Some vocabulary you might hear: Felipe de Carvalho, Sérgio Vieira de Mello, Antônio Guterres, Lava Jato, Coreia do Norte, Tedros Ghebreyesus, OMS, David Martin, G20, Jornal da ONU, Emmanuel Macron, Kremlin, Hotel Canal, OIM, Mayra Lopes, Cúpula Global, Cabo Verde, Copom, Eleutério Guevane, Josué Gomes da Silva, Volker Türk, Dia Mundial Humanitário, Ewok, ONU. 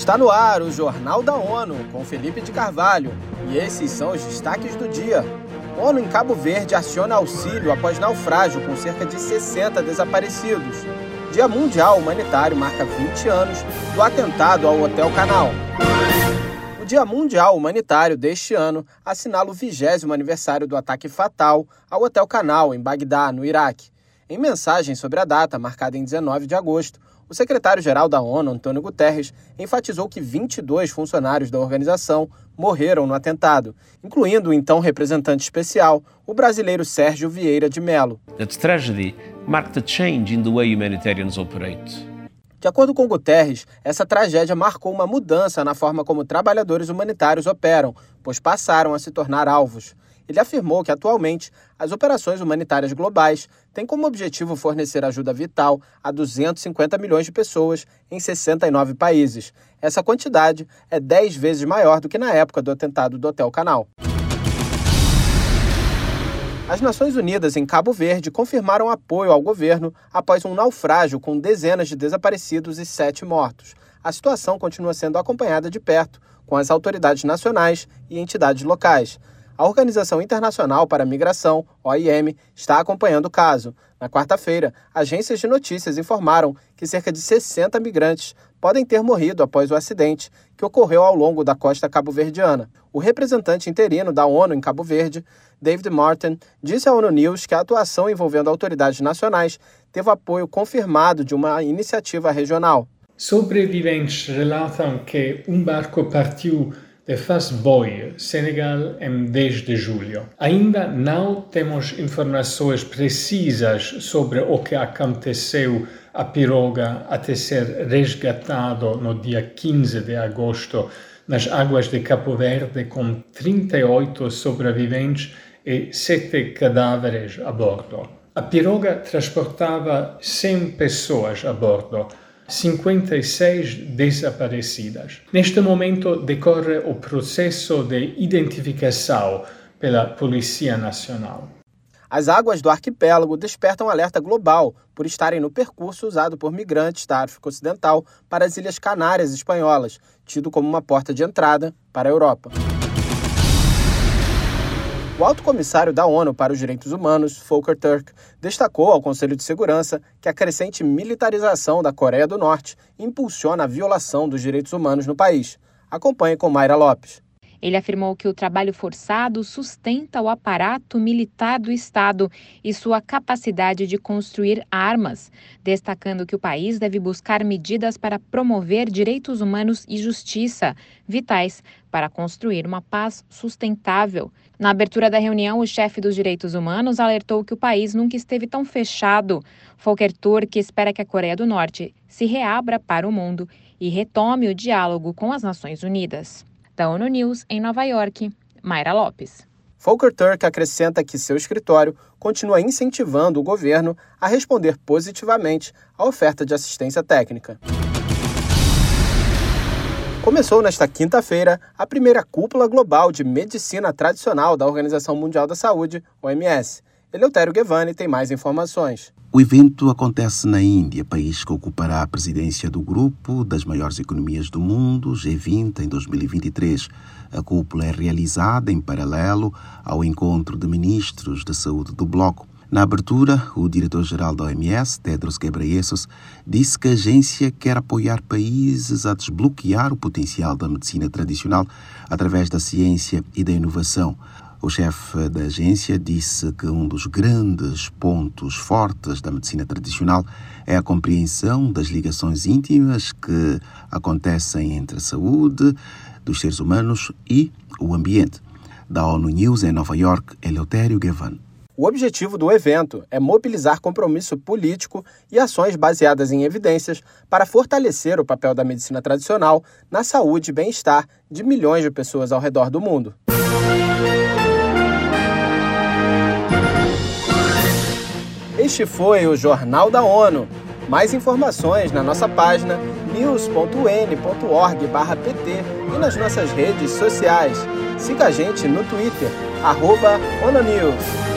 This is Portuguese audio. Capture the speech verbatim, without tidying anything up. Está no ar o Jornal da ONU, com Felipe de Carvalho, e esses são os destaques do dia. ONU em Cabo Verde aciona auxílio após naufrágio com cerca de sessenta desaparecidos. Dia Mundial Humanitário marca vinte anos do atentado ao Hotel Canal. O Dia Mundial Humanitário deste ano assinala o vigésimo aniversário do ataque fatal ao Hotel Canal, em Bagdá, no Iraque. Em mensagem sobre a data, marcada em dezenove de agosto, o secretário-geral da ONU, Antônio Guterres, enfatizou que vinte e dois funcionários da organização morreram no atentado, incluindo o então representante especial, o brasileiro Sérgio Vieira de Mello. That tragedy marked a change in the way humanitarians operate. De acordo com Guterres, essa tragédia marcou uma mudança na forma como trabalhadores humanitários operam, pois passaram a se tornar alvos. Ele afirmou que, atualmente, as operações humanitárias globais têm como objetivo fornecer ajuda vital a duzentos e cinquenta milhões de pessoas em sessenta e nove países. Essa quantidade é dez vezes maior do que na época do atentado do Hotel Canal. As Nações Unidas em Cabo Verde confirmaram apoio ao governo após um naufrágio com dezenas de desaparecidos e sete mortos. A situação continua sendo acompanhada de perto, com as autoridades nacionais e entidades locais. A Organização Internacional para a Migração, O I M, está acompanhando o caso. Na quarta-feira, agências de notícias informaram que cerca de sessenta migrantes podem ter morrido após o acidente que ocorreu ao longo da costa cabo-verdiana. O representante interino da ONU em Cabo Verde, David Martin, disse à ONU News que a atuação envolvendo autoridades nacionais teve apoio confirmado de uma iniciativa regional. Sobreviventes relatam que um barco partiu de Fazboy, Senegal, em dez de julho. Ainda não temos informações precisas sobre o que aconteceu à piroga até ser resgatado no dia quinze de agosto nas águas de Cabo Verde com trinta e oito sobreviventes e sete cadáveres a bordo. A piroga transportava cem pessoas a bordo, cinquenta e seis desaparecidas. Neste momento decorre o processo de identificação pela Polícia Nacional. As águas do arquipélago despertam alerta global por estarem no percurso usado por migrantes da África Ocidental para as Ilhas Canárias espanholas, tido como uma porta de entrada para a Europa. O alto comissário da ONU para os Direitos Humanos, Volker Türk, destacou ao Conselho de Segurança que a crescente militarização da Coreia do Norte impulsiona a violação dos direitos humanos no país. Acompanhe com Mayra Lopes. Ele afirmou que o trabalho forçado sustenta o aparato militar do Estado e sua capacidade de construir armas, destacando que o país deve buscar medidas para promover direitos humanos e justiça, vitais para construir uma paz sustentável. Na abertura da reunião, o chefe dos direitos humanos alertou que o país nunca esteve tão fechado. Volker Türk espera que a Coreia do Norte se reabra para o mundo e retome o diálogo com as Nações Unidas. Da ONU News, em Nova York, Mayra Lopes. Volker Türk acrescenta que seu escritório continua incentivando o governo a responder positivamente à oferta de assistência técnica. Começou nesta quinta-feira a primeira Cúpula Global de Medicina Tradicional da Organização Mundial da Saúde, O M S. Eleutério Guevane tem mais informações. O evento acontece na Índia, país que ocupará a presidência do grupo das maiores economias do mundo, G vinte, em dois mil e vinte e três. A cúpula é realizada em paralelo ao encontro de ministros de saúde do bloco. Na abertura, o diretor-geral da O M S, Tedros Ghebreyesus, disse que a agência quer apoiar países a desbloquear o potencial da medicina tradicional através da ciência e da inovação. O chefe da agência disse que um dos grandes pontos fortes da medicina tradicional é a compreensão das ligações íntimas que acontecem entre a saúde dos seres humanos e o ambiente. Da ONU News em Nova York, Eleutério Guevane. O objetivo do evento é mobilizar compromisso político e ações baseadas em evidências para fortalecer o papel da medicina tradicional na saúde e bem-estar de milhões de pessoas ao redor do mundo. Este foi o Jornal da ONU. Mais informações na nossa página news ponto u n ponto org barra p t e nas nossas redes sociais. Siga a gente no Twitter, arroba O N U News.